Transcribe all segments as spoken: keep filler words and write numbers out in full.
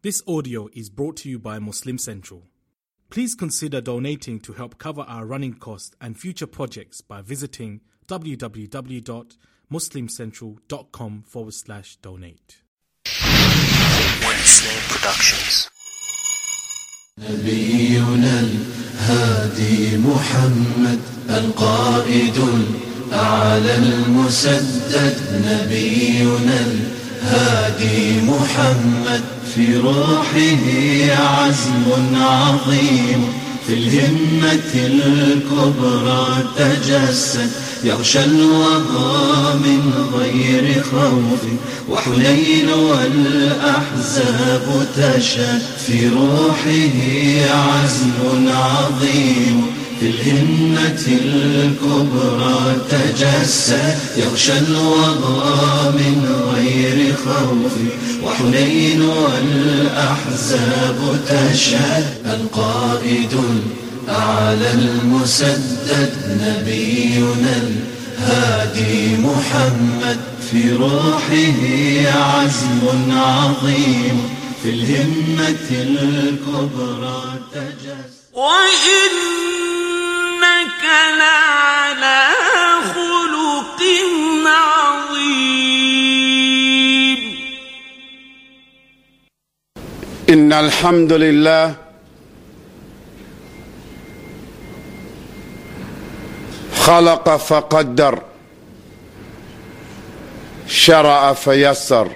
This audio is brought to you by Muslim Central. Please consider donating to help cover our running costs and future projects by visiting www.muslimcentral.com forward slash donate. Wednesday Productions. Nabi Yunal Hadi Muhammad Al-Qa'idul A'alal Musadad. Nabi Yunal هادي محمد في روحه عزم عظيم في الهمة الكبرى تجسد يغشى الوغى من غير خوف وحنين والأحزاب تشد في روحه عزم عظيم في الهمة الكبرى تجسد يغشى الوضع من غير خوف وحنين والأحزاب تشهد القائد على المسدد نبينا الهادي محمد في روحه عزم عظيم في الهمة الكبرى تجسد وإنك لعلى خلق عظيم. إن الحمد لله خلق فقدر شرع فيسر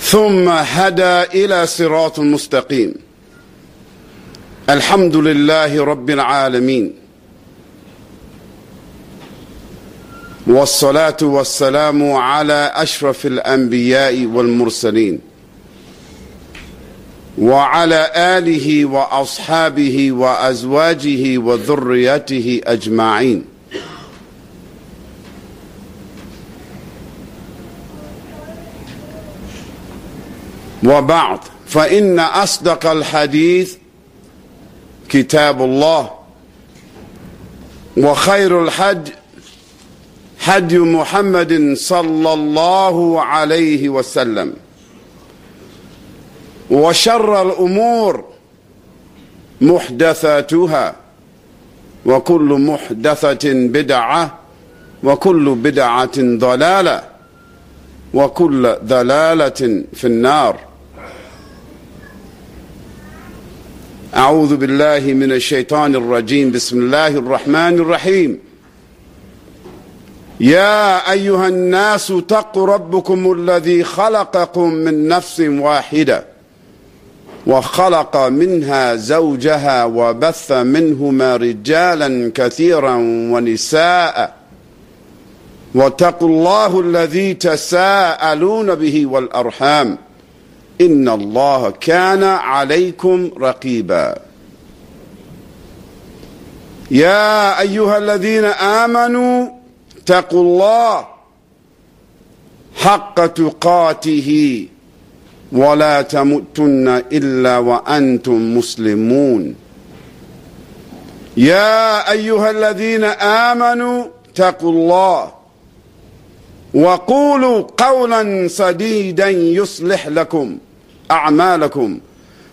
ثم هدى إلى صراط مستقيم. الحمد لله رب العالمين والصلاة والسلام على أشرف الأنبياء والمرسلين وعلى آله وأصحابه وأزواجه وذريته أجمعين. وبعد، فإن أصدق الحديث كتاب الله، وخير الحج هدي محمد صلى الله عليه وسلم، وشر الأمور محدثاتها، وكل محدثة بدعة، وكل بدعة ضلالة، وكل ضلالة في النار. أعوذ بالله من الشيطان الرجيم. بسم الله الرحمن الرحيم. يا أيها الناس اتقوا ربكم الذي خلقكم من نفس واحدة وخلق منها زوجها وبث منهما رجالا كثيرا ونساء واتقوا الله الذي تساءلون به والأرحام إن الله كان عليكم رقيبا. يا أيها الذين آمنوا اتقوا الله حق تقاته ولا تموتن إلا وأنتم مسلمون. يا أيها الذين آمنوا اتقوا الله وقولوا قولا سديدا يصلح لكم أعمالكم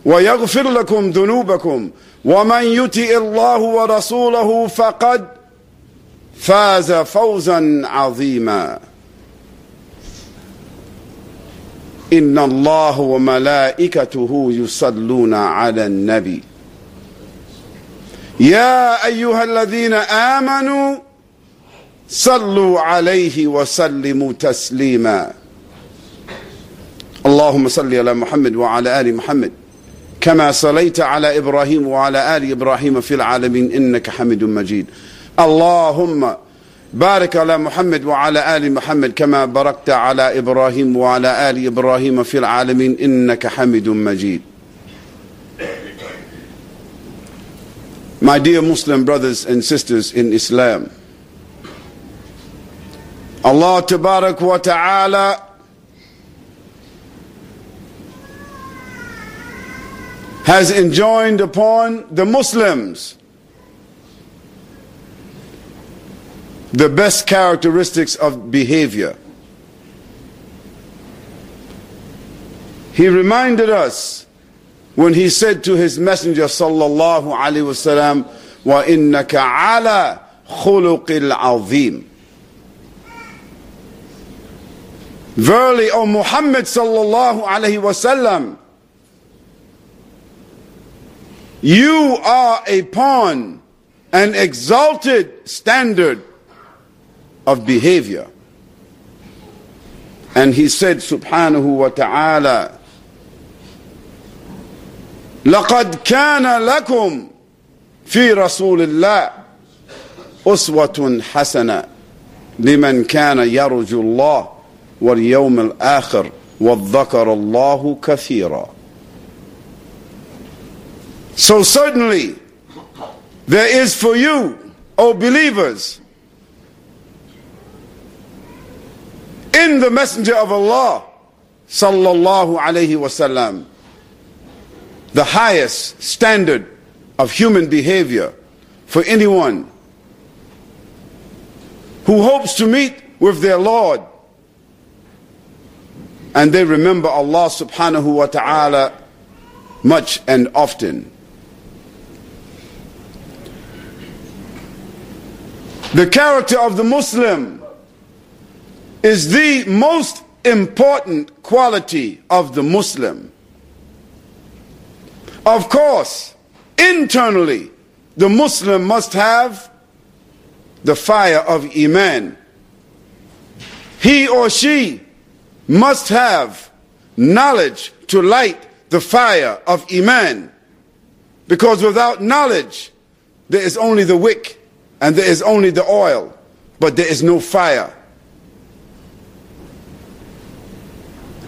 ويغفر لكم ذنوبكم ومن يطع الله ورسوله فقد فاز فوزا عظيما. إن الله وملائكته يصلون على النبي يا أيها الذين آمنوا صلوا عليه وسلموا تسليما. اللهم صل على محمد وعلى آل محمد كما صليت على إبراهيم وعلى آل إبراهيم في العالمين إنك حميد مجيد. اللهم بارك على محمد وعلى آل محمد كما باركت على إبراهيم وعلى آل إبراهيم في العالمين إنك حميد مجيد. My dear Muslim brothers and sisters in Islam, Allah Tabarak wa Ta'ala has enjoined upon the Muslims the best characteristics of behavior. He reminded us when he said to his messenger sallallahu alaihi wasallam, wa innaka ala khuluqil azim. Verily, O Muhammad sallallahu alaihi wasallam, you are upon an exalted standard of behavior. And he said subhanahu wa ta'ala, لَقَدْ كَانَ لَكُمْ فِي رَسُولِ اللَّهِ أُسْوَةٌ حَسَنَةٌ لِمَنْ كَانَ يَرْجُو اللَّهِ وَالْيَوْمَ الْآخِرِ وَذَّكَرَ اللَّهُ كَثِيرًا. So certainly there is for you, O believers, in the Messenger of Allah sallallahu alaihi wasallam, the highest standard of human behavior for anyone who hopes to meet with their Lord and they remember Allah subhanahu wa ta'ala much and often. The character of the Muslim is the most important quality of the Muslim. Of course, internally, the Muslim must have the fire of Iman. He or she must have knowledge to light the fire of Iman. Because without knowledge, there is only the wick and there is only the oil, but there is no fire.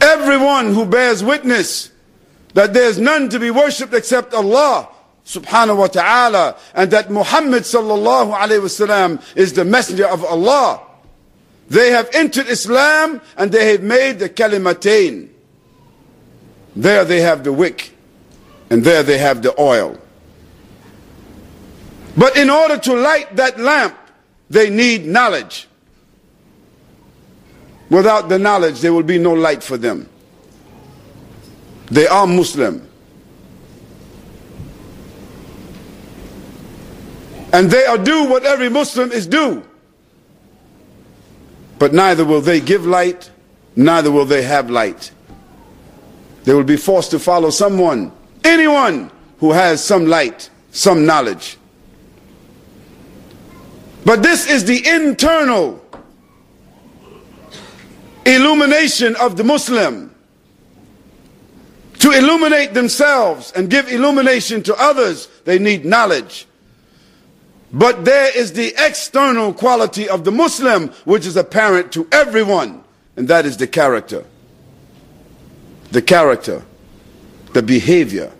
Everyone who bears witness that there is none to be worshipped except Allah subhanahu wa ta'ala, and that Muhammad sallallahu alayhi wasallam is the messenger of Allah, they have entered Islam and they have made the kalimatain. There they have the wick and there they have the oil. But in order to light that lamp, they need knowledge. Without the knowledge, there will be no light for them. They are Muslim. And they are due what every Muslim is due. But neither will they give light, neither will they have light. They will be forced to follow someone, anyone who has some light, some knowledge. But this is the internal illumination of the Muslim. To illuminate themselves and give illumination to others, they need knowledge. But there is the external quality of the Muslim, which is apparent to everyone, and that is the character. The character, the behavior.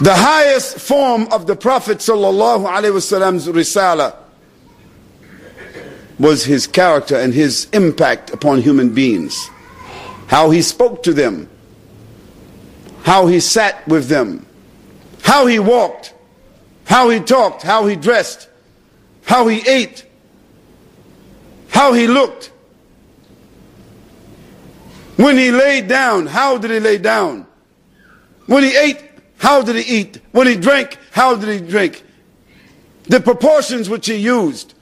The highest form of the Prophet sallallahu alaihi wasallam's risala was his character and his impact upon human beings. How he spoke to them, how he sat with them, how he walked, how he talked, how he dressed, how he ate, how he looked. When he laid down, how did he lay down? When he ate, how did he eat? When he drank, how did he drink? The proportions which he used.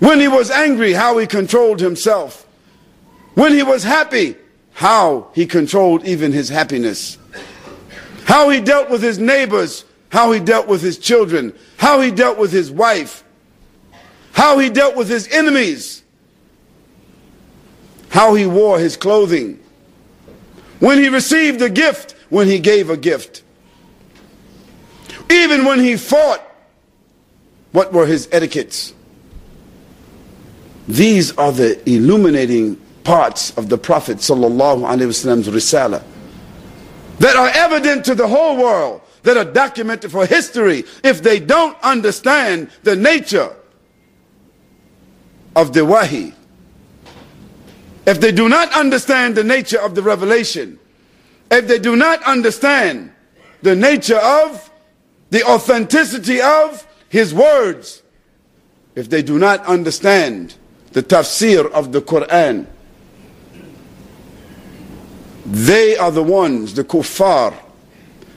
When he was angry, how he controlled himself. When he was happy, how he controlled even his happiness. How he dealt with his neighbors, how he dealt with his children, how he dealt with his wife, how he dealt with his enemies, how he wore his clothing. When he received a gift, when he gave a gift. Even when he fought, what were his etiquettes? These are the illuminating parts of the Prophet sallallahu alaihi wasallam's risala that are evident to the whole world, that are documented for history if they don't understand the nature of the wahi. If they do not understand the nature of the revelation, if they do not understand the nature of the authenticity of his words, if they do not understand the tafsir of the Quran, they are the ones, the kuffar.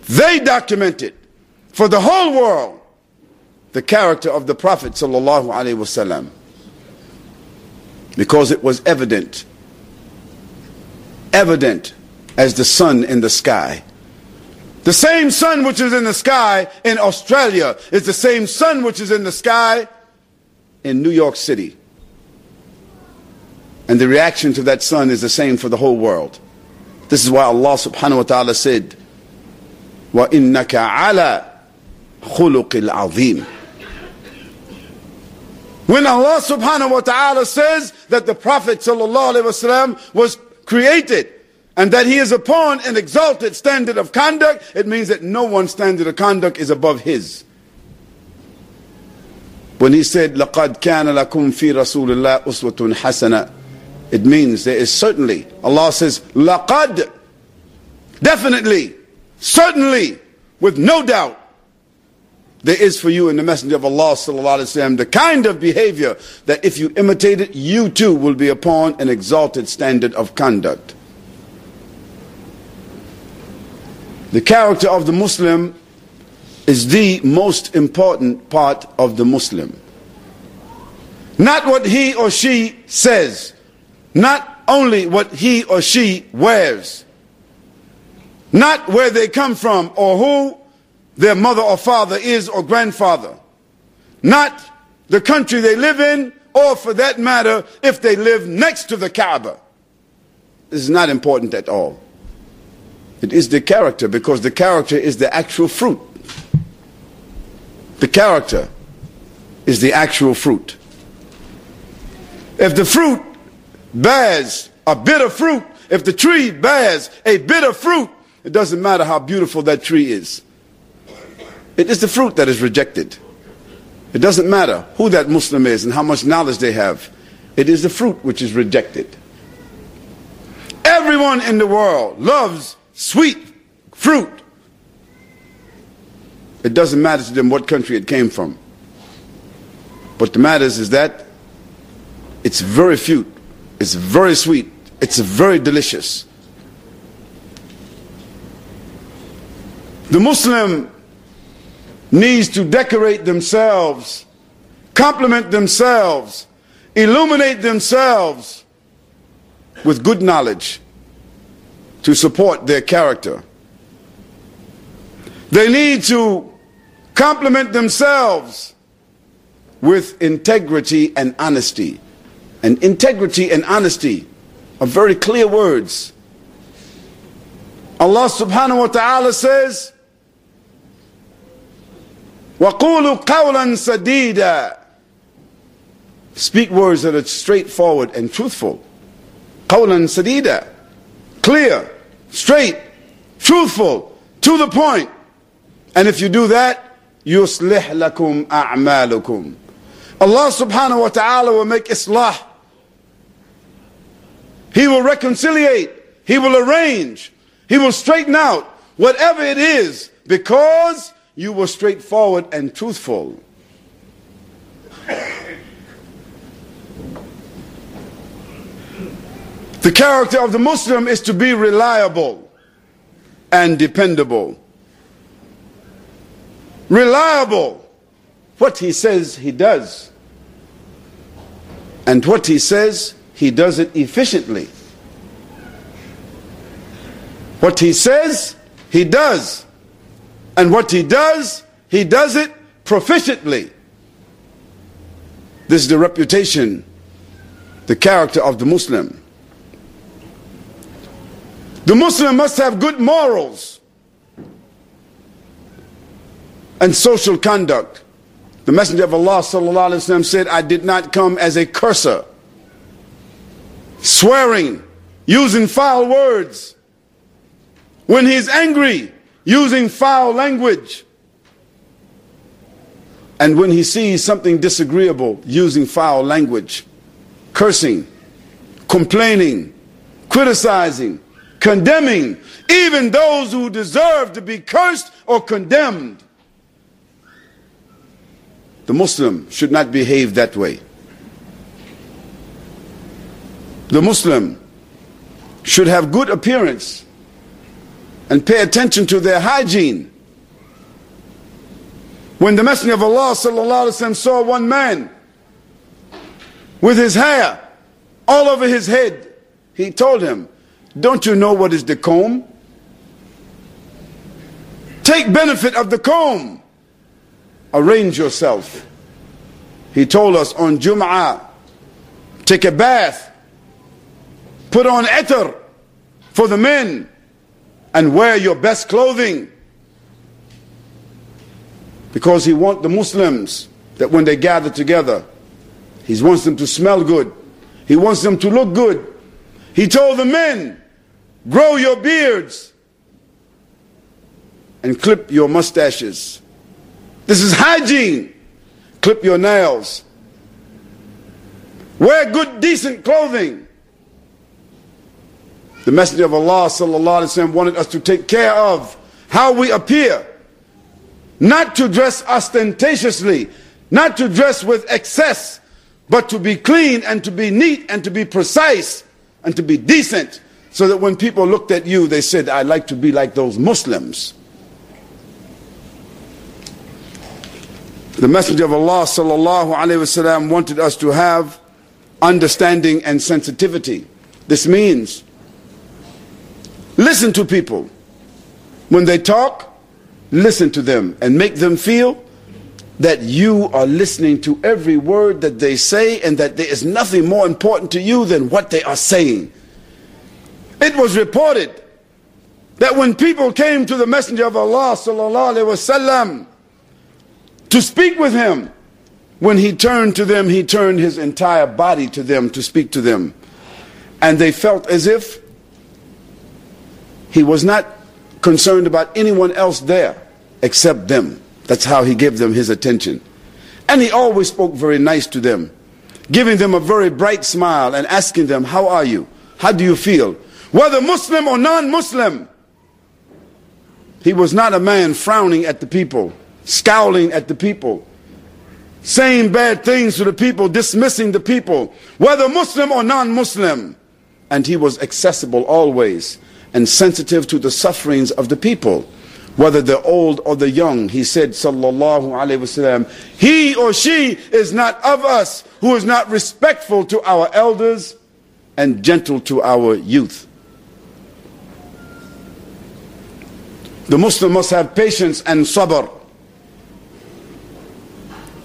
They documented for the whole world the character of the Prophet sallallahu alaihi wasallam, because it was evident, evident as the sun in the sky. The same sun which is in the sky in Australia is the same sun which is in the sky in New York City. And the reaction to that sun is the same for the whole world. This is why Allah subhanahu wa ta'ala said, وَإِنَّكَ عَلَى خُلُقِ الْعَظِيمِ. When Allah subhanahu wa ta'ala says that the Prophet sallallahu alaihi wasallam was created, and that he is upon an exalted standard of conduct, it means that no one's standard of conduct is above his. When he said, لَقَدْ كَانَ لَكُمْ فِي رَسُولِ اللَّهِ أُسْوَةٌ حَسَنَةٌ, it means there is certainly, Allah says, لَقَدْ, definitely, certainly, with no doubt, there is for you in the Messenger of Allah sallallahu alaihi wasallam the kind of behavior that if you imitate it, you too will be upon an exalted standard of conduct. The character of the Muslim is the most important part of the Muslim. Not what he or she says, not only what he or she wears, not where they come from or who their mother or father is or grandfather, not the country they live in, or for that matter, if they live next to the Kaaba. This is not important at all. It is the character, because the character is the actual fruit. The character is the actual fruit. If the fruit bears a bitter fruit, if the tree bears a bitter fruit, it doesn't matter how beautiful that tree is. It is the fruit that is rejected. It doesn't matter who that Muslim is and how much knowledge they have. It is the fruit which is rejected. Everyone in the world loves sweet fruit. It doesn't matter to them what country it came from. What matters is that it's very few, it's very sweet, it's very delicious. The Muslim needs to decorate themselves, compliment themselves, illuminate themselves with good knowledge to support their character. They need to complement themselves with integrity and honesty. And integrity and honesty are very clear words. Allah subhanahu wa ta'ala says, وَقُولُوا قَوْلًا سَدِيدًا. Speak words that are straightforward and truthful. قَوْلًا سَدِيدًا, clear, straight, truthful, to the point. And if you do that, yuslih lakum a'malukum. Allah subhanahu wa ta'ala will make islah. He will reconciliate. He will arrange. He will straighten out whatever it is, because you were straightforward and truthful. The character of the Muslim is to be reliable and dependable. Reliable. What he says, he does. And what he says, he does it efficiently. What he says, he does. And what he does, he does it proficiently. This is the reputation, the character of the Muslim. The Muslim must have good morals and social conduct. The Messenger of Allah sallallahu alaihi wasallam said, I did not come as a cursor, swearing, using foul words. When he's angry, using foul language. And when he sees something disagreeable, using foul language, cursing, complaining, criticizing, condemning even those who deserve to be cursed or condemned. The Muslim should not behave that way. The Muslim should have good appearance and pay attention to their hygiene. When the Messenger of Allah ﷺ saw one man with his hair all over his head, he told him, "Don't you know what is the comb? Take benefit of the comb. Arrange yourself." He told us on Jum'ah, take a bath, put on ether for the men, and wear your best clothing. Because he wants the Muslims that when they gather together, he wants them to smell good. He wants them to look good. He told the men, grow your beards and clip your mustaches. This is hygiene. Clip your nails. Wear good, decent clothing. The Messenger of Allah sallallahu alaihi wasallam wanted us to take care of how we appear. Not to dress ostentatiously, not to dress with excess, but to be clean and to be neat and to be precise and to be decent, so that when people looked at you, they said, "I'd like to be like those Muslims." The Messenger of Allah sallallahu alaihi wasallam wanted us to have understanding and sensitivity. This means listen to people. When they talk, listen to them and make them feel that you are listening to every word that they say, and that there is nothing more important to you than what they are saying. It was reported that when people came to the Messenger of Allah sallallahu alaihi wasallam to speak with him, when he turned to them, he turned his entire body to them to speak to them. And they felt as if he was not concerned about anyone else there except them. That's how he gave them his attention. And he always spoke very nice to them, giving them a very bright smile and asking them, "How are you? How do you feel?" Whether Muslim or non-Muslim, he was not a man frowning at the people, scowling at the people, saying bad things to the people, dismissing the people, whether Muslim or non-Muslim. And he was accessible always and sensitive to the sufferings of the people, whether the old or the young. He said, sallallahu alaihi wasallam, "He or she is not of us who is not respectful to our elders and gentle to our youth." The Muslim must have patience and sabr.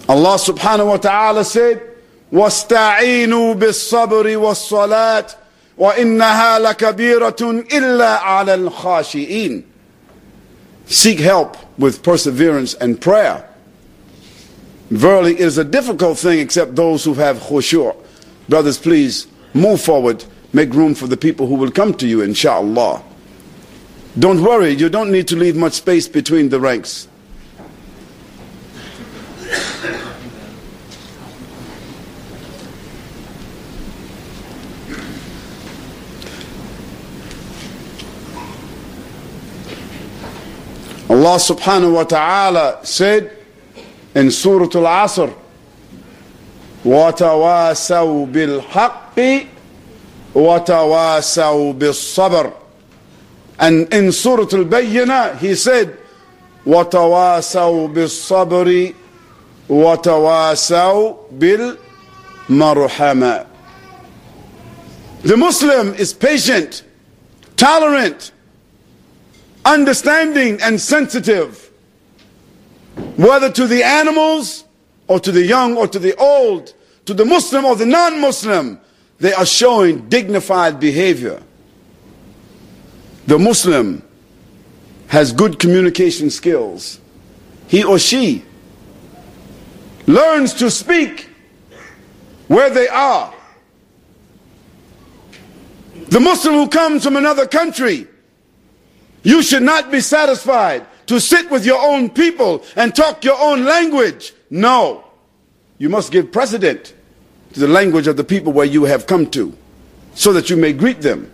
Allah subhanahu wa ta'ala said, "وَاسْتَعِينُوا بِالصَّبْرِ وَالصَّلَاةِ وَإِنَّهَا لَكَبِيرَةٌ إِلَّا عَلَى الْخَاشِئِينَ." Seek help with perseverance and prayer. Verily, it is a difficult thing except those who have khushu'. Brothers, please move forward. Make room for the people who will come to you, inshallah. Don't worry, you don't need to leave much space between the ranks. Allah subhanahu wa ta'ala said in Surah Al-Asr, وَتَوَاسَوْا بِالْحَقِّ وَتَوَاسَوْا بِالصَّبْرِ. And in Surah Al-Bayyinah, he said, وَتَوَاسَوْا بِالصَّبْرِ وَتَوَاسَوْا بِالْمَرْحَمَةِ. The Muslim is patient, tolerant, understanding and sensitive, whether to the animals or to the young or to the old, to the Muslim or the non-Muslim. They are showing dignified behavior. The Muslim has good communication skills. He or she learns to speak where they are. The Muslim who comes from another country, you should not be satisfied to sit with your own people and talk your own language. No. You must give precedent to the language of the people where you have come to, so that you may greet them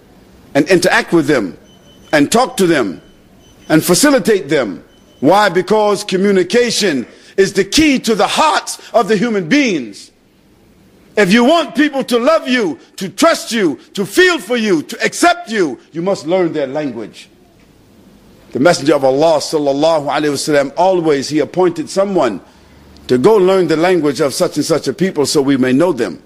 and interact with them and talk to them and facilitate them. Why? Because communication is the key to the hearts of the human beings. If you want people to love you, to trust you, to feel for you, to accept you, you must learn their language. The Messenger of Allah sallallahu alaihi wasallam, always he appointed someone to go learn the language of such and such a people so we may know them.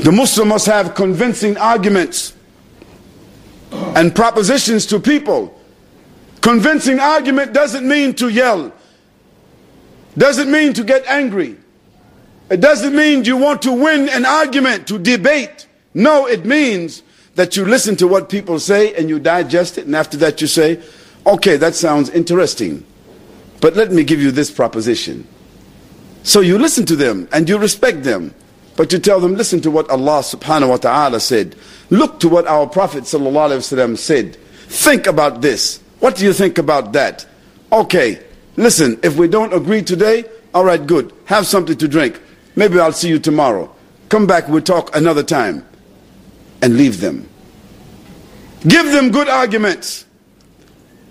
The Muslim must have convincing arguments and propositions to people. Convincing argument doesn't mean to yell. Doesn't mean to get angry. It doesn't mean you want to win an argument, to debate. No, it means that you listen to what people say and you digest it, and after that you say, okay, that sounds interesting, but let me give you this proposition. So you listen to them and you respect them, but you tell them, listen to what Allah subhanahu wa ta'ala said. Look to what our Prophet sallallahu alaihi wasallam said. Think about this. What do you think about that? Okay, listen, if we don't agree today, all right, good. Have something to drink. Maybe I'll see you tomorrow. Come back, we'll talk another time. And leave them. Give them good arguments.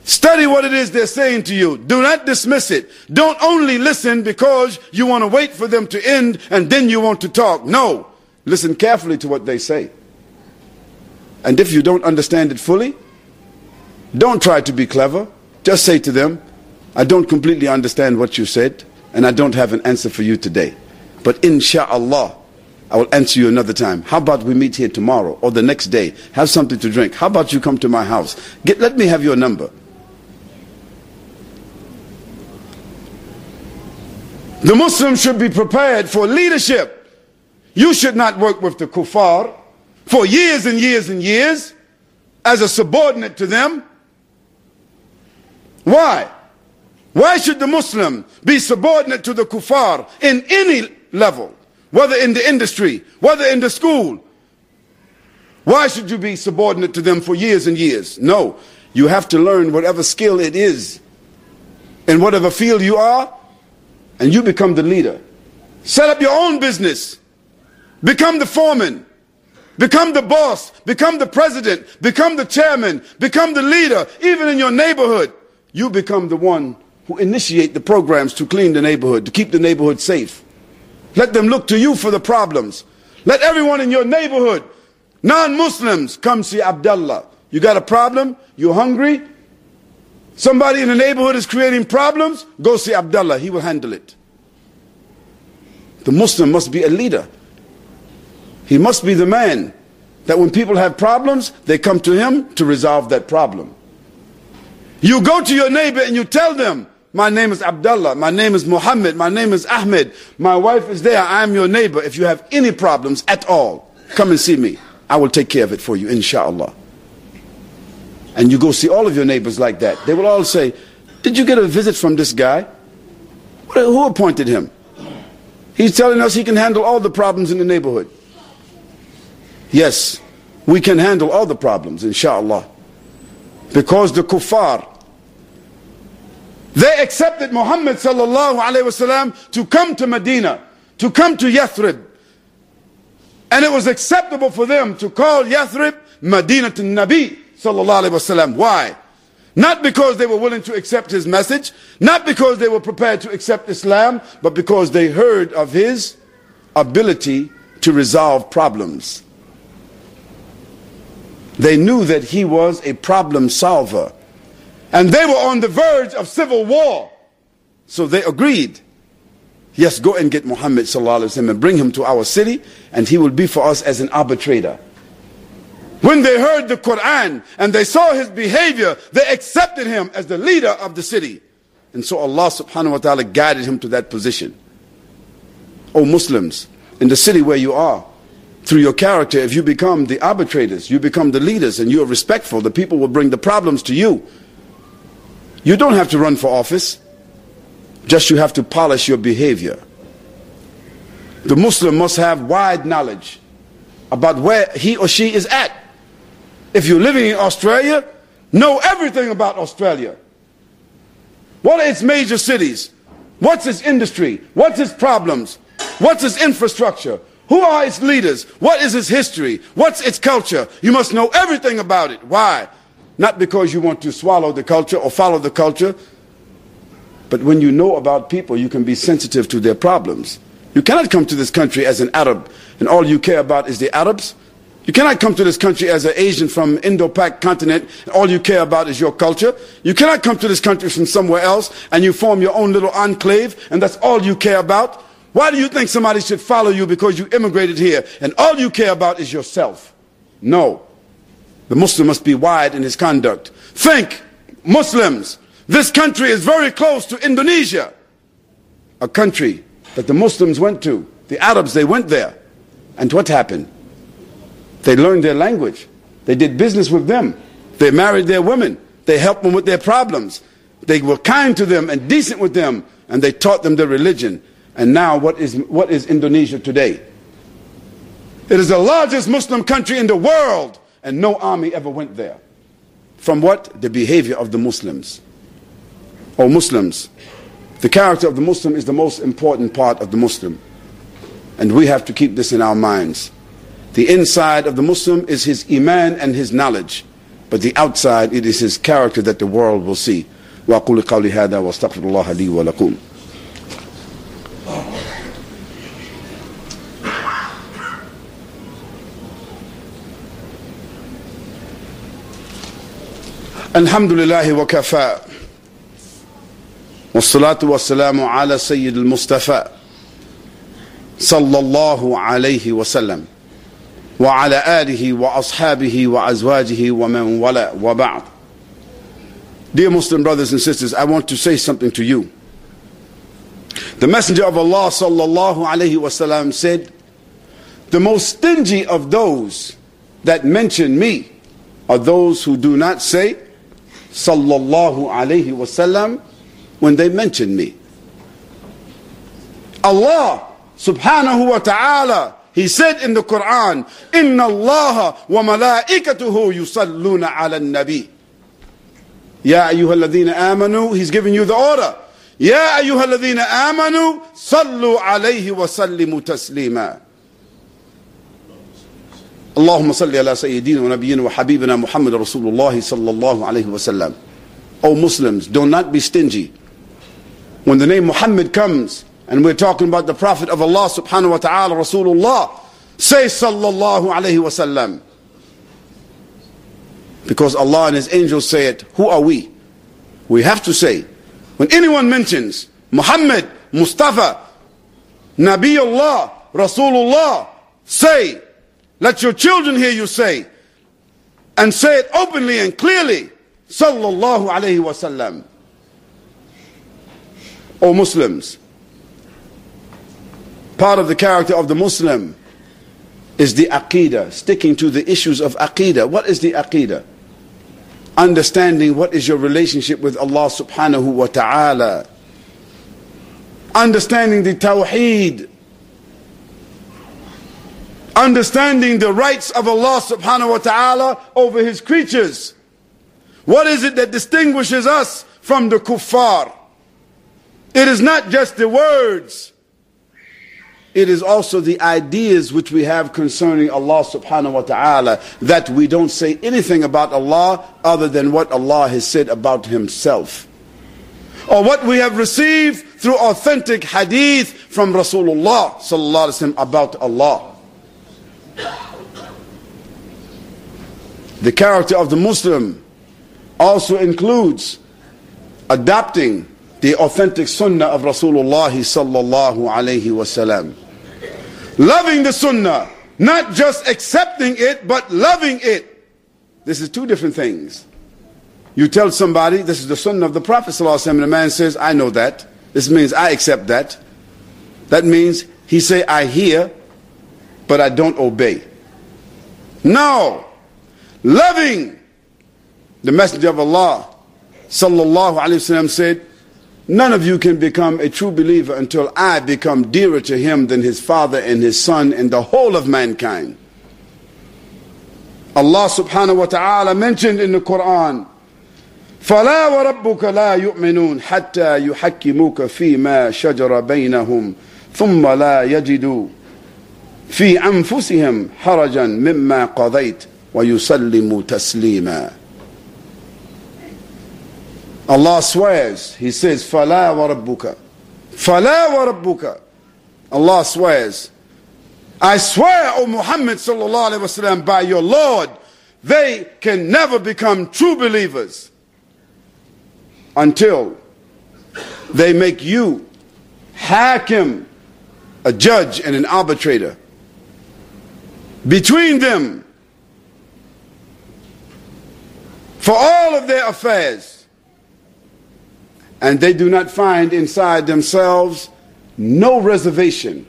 Study what it is they're saying to you. Do not dismiss it. Don't only listen because you want to wait for them to end and then you want to talk. No. Listen carefully to what they say. And if you don't understand it fully, don't try to be clever. Just say to them, I don't completely understand what you said and I don't have an answer for you today. But insha'Allah, I will answer you another time. How about we meet here tomorrow or the next day? Have something to drink. How about you come to my house? Get, let me have your number. The Muslim should be prepared for leadership. You should not work with the kuffar for years and years and years as a subordinate to them. Why? Why should the Muslim be subordinate to the kuffar in any level? Whether in the industry, whether in the school. Why should you be subordinate to them for years and years? No, you have to learn whatever skill it is, in whatever field you are, and you become the leader. Set up your own business. Become the foreman. Become the boss. Become the president. Become the chairman. Become the leader, even in your neighborhood. You become the one who initiate the programs to clean the neighborhood, to keep the neighborhood safe. Let them look to you for the problems. Let everyone in your neighborhood, non-Muslims, come see Abdullah. You got a problem? You're hungry? Somebody in the neighborhood is creating problems? Go see Abdullah. He will handle it. The Muslim must be a leader. He must be the man that when people have problems, they come to him to resolve that problem. You go to your neighbor and you tell them, my name is Abdullah, my name is Muhammad, my name is Ahmed, my wife is there, I am your neighbor. If you have any problems at all, come and see me. I will take care of it for you, inshallah. And you go see all of your neighbors like that. They will all say, did you get a visit from this guy? Who appointed him? He's telling us he can handle all the problems in the neighborhood. Yes, we can handle all the problems, inshallah. Because the kuffar, they accepted Muhammad sallallahu alaihi wasallam to come to Medina, to come to Yathrib. And it was acceptable for them to call Yathrib Medina-Nabi sallallahu alaihi wasallam. Why? Not because they were willing to accept his message, not because they were prepared to accept Islam, but because they heard of his ability to resolve problems. They knew that he was a problem solver. And they were on the verge of civil war. So they agreed. Yes, go and get Muhammad sallallahu alaihi wasallam and bring him to our city and he will be for us as an arbitrator. When they heard the Quran and they saw his behavior, they accepted him as the leader of the city. And so Allah subhanahu wa ta'ala guided him to that position. O Muslims, in the city where you are, through your character, if you become the arbitrators, you become the leaders and you are respectful, the people will bring the problems to you. You don't have to run for office, just you have to polish your behavior. The Muslim must have wide knowledge about where he or she is at. If you're living in Australia, know everything about Australia. What are its major cities? What's its industry? What's its problems? What's its infrastructure? Who are its leaders? What is its history? What's its culture? You must know everything about it. Why? not because you want to swallow the culture or follow the culture, but when you know about people, you can be sensitive to their problems. You cannot come to this country as an Arab and all you care about is the Arabs. You cannot come to this country as an Asian from Indo-Pak continent and all you care about is your culture. You cannot come to this country from somewhere else and you form your own little enclave and that's all you care about. Why do you think somebody should follow you because you immigrated here and all you care about is yourself? No. The Muslim must be wide in his conduct. Think, Muslims, this country is very close to Indonesia, a country that the Muslims went to. The Arabs, they went there. And what happened? They learned their language. They did business with them. They married their women. They helped them with their problems. They were kind to them and decent with them. And they taught them their religion. And now what is, what is Indonesia today? It is the largest Muslim country in the world. And no army ever went there. From what? The behavior of the Muslims. Oh, Muslims. The character of the Muslim is the most important part of the Muslim. And we have to keep this in our minds. The inside of the Muslim is his iman and his knowledge. But the outside, it is his character that the world will see. وَأَقُولُ قَوْلِي هَذَا وَأَسْتَغْفِرُ اللَّهَ لِي وَلَكُمْ. الحمد لله وكفى والصلاة والسلام على سيد المصطفى صلى الله عليه وسلم وعلى آله وأصحابه وأزواجه ومن ولا وبعد. Dear Muslim brothers and sisters, I want to say something to you. The Messenger of Allah sallallahu alayhi wasallam said, the most stingy of those that mention me are those who do not say sallallahu alayhi wasallam when they mention me. Allah subhanahu wa ta'ala, he said in the Quran, inna allaha wa malaikatuhu yusalluna ala nabi. Ya ayyuhalladhina amanu, he's giving you the order. Ya ayyuhalladhina amanu, sallu alayhi wa sallimu taslima. Allahumma salli ala sayyidina wa nabiyyina wa habibina Muhammad Rasulullah sallallahu alayhi wa sallam. O Muslims, do not be stingy. When the name Muhammad comes, and we're talking about the Prophet of Allah subhanahu wa ta'ala, Rasulullah, say sallallahu alayhi wa sallam. Because Allah and his angels say it, who are we? We have to say, when anyone mentions Muhammad, Mustafa, Nabiullah, Rasulullah, say, let your children hear you say, and say it openly and clearly, sallallahu alayhi wa sallam. O Muslims, part of the character of the Muslim is the aqidah, sticking to the issues of aqidah. What is the aqidah? Understanding what is your relationship with Allah subhanahu wa ta'ala. Understanding the tawheed. Understanding the rights of Allah subhanahu wa ta'ala over his creatures. What is it that distinguishes us from the kuffar? It is not just the words. It is also the ideas which we have concerning Allah subhanahu wa ta'ala, that we don't say anything about Allah other than what Allah has said about himself. Or what we have received through authentic hadith from Rasulullah sallallahu alayhi wa sallam about Allah. The character of the Muslim also includes adopting the authentic sunnah of Rasulullah sallallahu alayhi wa sallam. Loving the sunnah, not just accepting it, but loving it. This is two different things. You tell somebody, this is the sunnah of the Prophet sallallahu alayhi wa sallam, and the man says, I know that. This means I accept that. That means he say, I hear, but I don't obey. No. Loving the Messenger of Allah sallallahu alayhi wa sallam said, none of you can become a true believer until I become dearer to him than his father and his son and the whole of mankind. Allah subhanahu wa ta'ala mentioned in the Quran, فَلَا وَرَبُّكَ لَا يُؤْمِنُونَ حَتَّى يُحَكِّمُوكَ فِي مَا شَجَرَ بَيْنَهُمْ ثُمَّ لَا يَجِدُوا فِي أَنفُسِهِمْ حَرَجًا مِمَّا قَضَيْتَ وَيُسَلِّمُوا تَسْلِيمًا. Allah swears. He says, فَلَا وَرَبُّكَ. فَلَا وَرَبُّكَ. Allah swears. I swear, O Muhammad sallallahu alayhi wa sallam, by your Lord, they can never become true believers until they make you hakim, a judge and an arbitrator between them for all of their affairs, and they do not find inside themselves no reservation,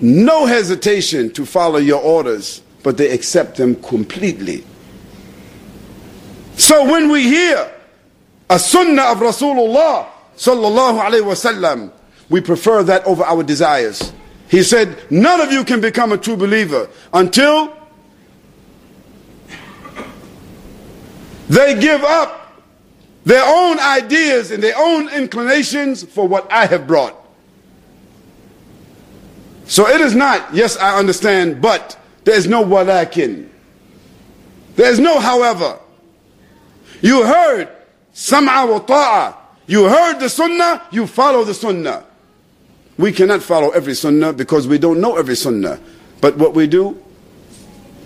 no hesitation to follow your orders, but they accept them completely. So when we hear a sunnah of Rasulullah sallallahu alayhi wa sallam, we prefer that over our desires. He said, none of you can become a true believer until they give up their own ideas and their own inclinations for what I have brought. So it is not, yes, I understand, but there is no walakin. There is no however. You heard sam'a wa ta'a. You heard the sunnah, you follow the sunnah. We cannot follow every sunnah because we don't know every sunnah. But what we do,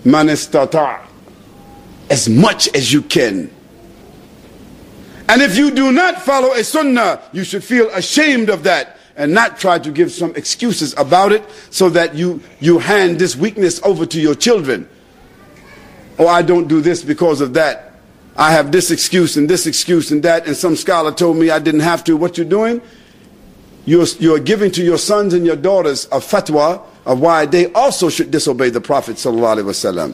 man istata', as much as you can. And if you do not follow a sunnah, you should feel ashamed of that and not try to give some excuses about it so that you, you hand this weakness over to your children. Oh, I don't do this because of that. I have this excuse and this excuse and that, and some scholar told me I didn't have to. What you're doing, you're, you're giving to your sons and your daughters a fatwa of why they also should disobey the Prophet sallallahu alaihi wasallam.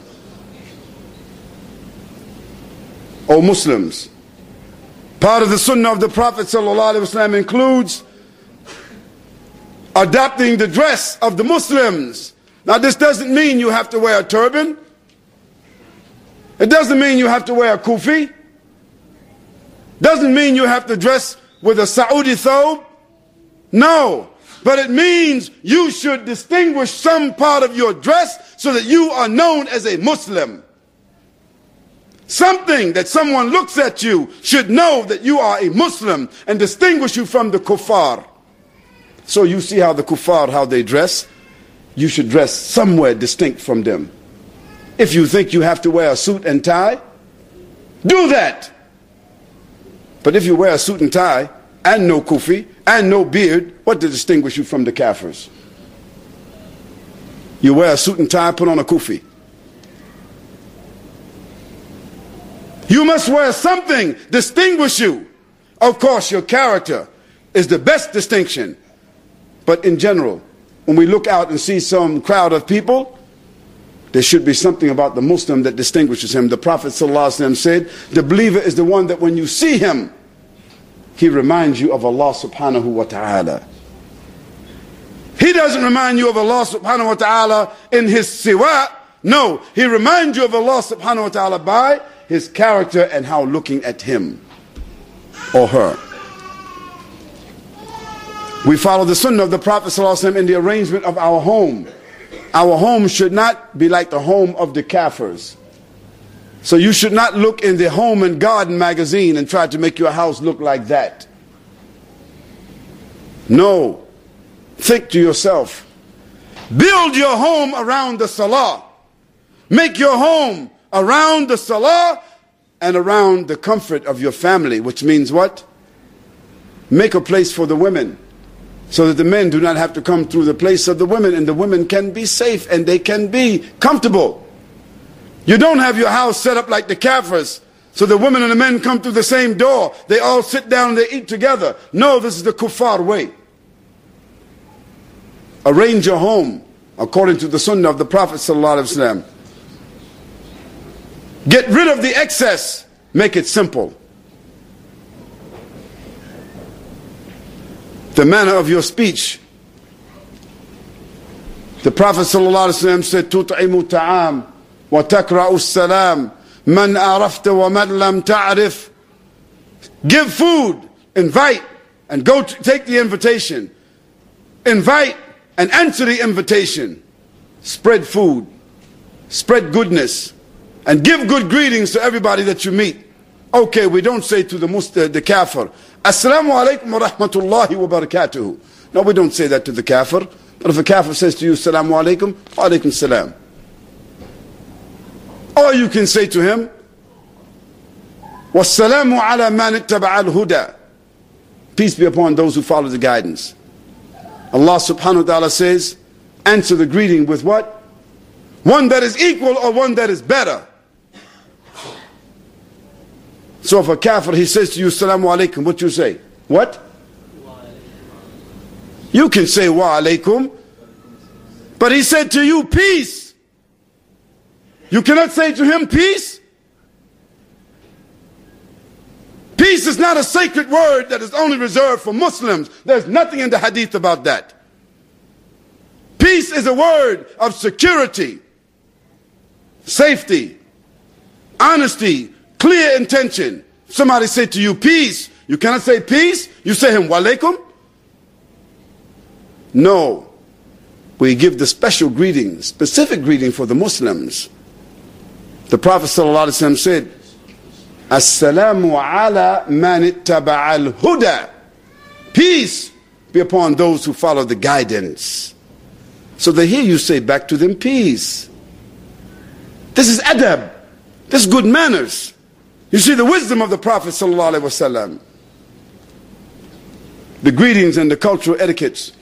O Muslims, part of the sunnah of the Prophet sallallahu alaihi wasallam includes adopting the dress of the Muslims. Now, this doesn't mean you have to wear a turban. It doesn't mean you have to wear a kufi. Doesn't mean you have to dress with a Saudi thobe. No. But it means you should distinguish some part of your dress so that you are known as a Muslim. Something that someone looks at you should know that you are a Muslim and distinguish you from the kuffar. So you see how the kuffar, how they dress. You should dress somewhere distinct from them. If you think you have to wear a suit and tie, do that. But if you wear a suit and tie, and no kufi, and no beard, what to distinguish you from the kafirs? You wear a suit and tie, put on a kufi. You must wear something, distinguish you. Of course, your character is the best distinction. But in general, when we look out and see some crowd of people, there should be something about the Muslim that distinguishes him. The Prophet ﷺ said, the believer is the one that when you see him, he reminds you of Allah subhanahu wa ta'ala. He doesn't remind you of Allah subhanahu wa ta'ala in his siwa. No, he reminds you of Allah subhanahu wa ta'ala by his character and how looking at him or her. We follow the sunnah of the Prophet ﷺ in the arrangement of our home. Our home should not be like the home of the kafirs. So you should not look in the Home and Garden magazine and try to make your house look like that. No. Think to yourself. Build your home around the salah. Make your home around the salah and around the comfort of your family, which means what? Make a place for the women, so that the men do not have to come through the place of the women, and the women can be safe and they can be comfortable. You don't have your house set up like the kafirs, so the women and the men come through the same door. They all sit down and they eat together. No, this is the kuffar way. Arrange your home according to the sunnah of the Prophet ﷺ. Get rid of the excess. Make it simple. The manner of your speech. The Prophet ﷺ said, تُطْعِمُ الطَّعَامَ وَتَكْرَأُ السَّلَامَ مَنْ أَعْرَفْتَ وَمَنْ لَمْ تَعْرِفْ. Give food, invite, and go to take the invitation. Invite and answer the invitation. Spread food, spread goodness, and give good greetings to everybody that you meet. Okay, we don't say to the Muslim, the kafir, Assalamu alaikum wa rahmatullahi wa barakatuhu. No, we don't say that to the kafir. But if a kafir says to you, Assalamu alaikum, wa alaikum salam. Or you can say to him, Wassalamu ala man ittaba'al huda. Peace be upon those who follow the guidance. Allah subhanahu wa ta'ala says, answer the greeting with what? One that is equal or one that is better. So if a kafir, he says to you, Assalamu alaikum, what you say? What? You can say, wa alaikum. But he said to you, peace. You cannot say to him, peace. Peace is not a sacred word that is only reserved for Muslims. There's nothing in the hadith about that. Peace is a word of security, safety, honesty, clear intention. Somebody say to you, peace. You cannot say peace. You say him, wa alaikum. No. We give the special greeting, specific greeting for the Muslims. The Prophet ﷺ said, As-salamu ala man ittaba'al huda. Peace be upon those who follow the guidance. So they hear you say back to them, peace. This is adab. This is good manners. You see the wisdom of the Prophet sallallahu alaihi wasallam. The greetings and the cultural etiquettes.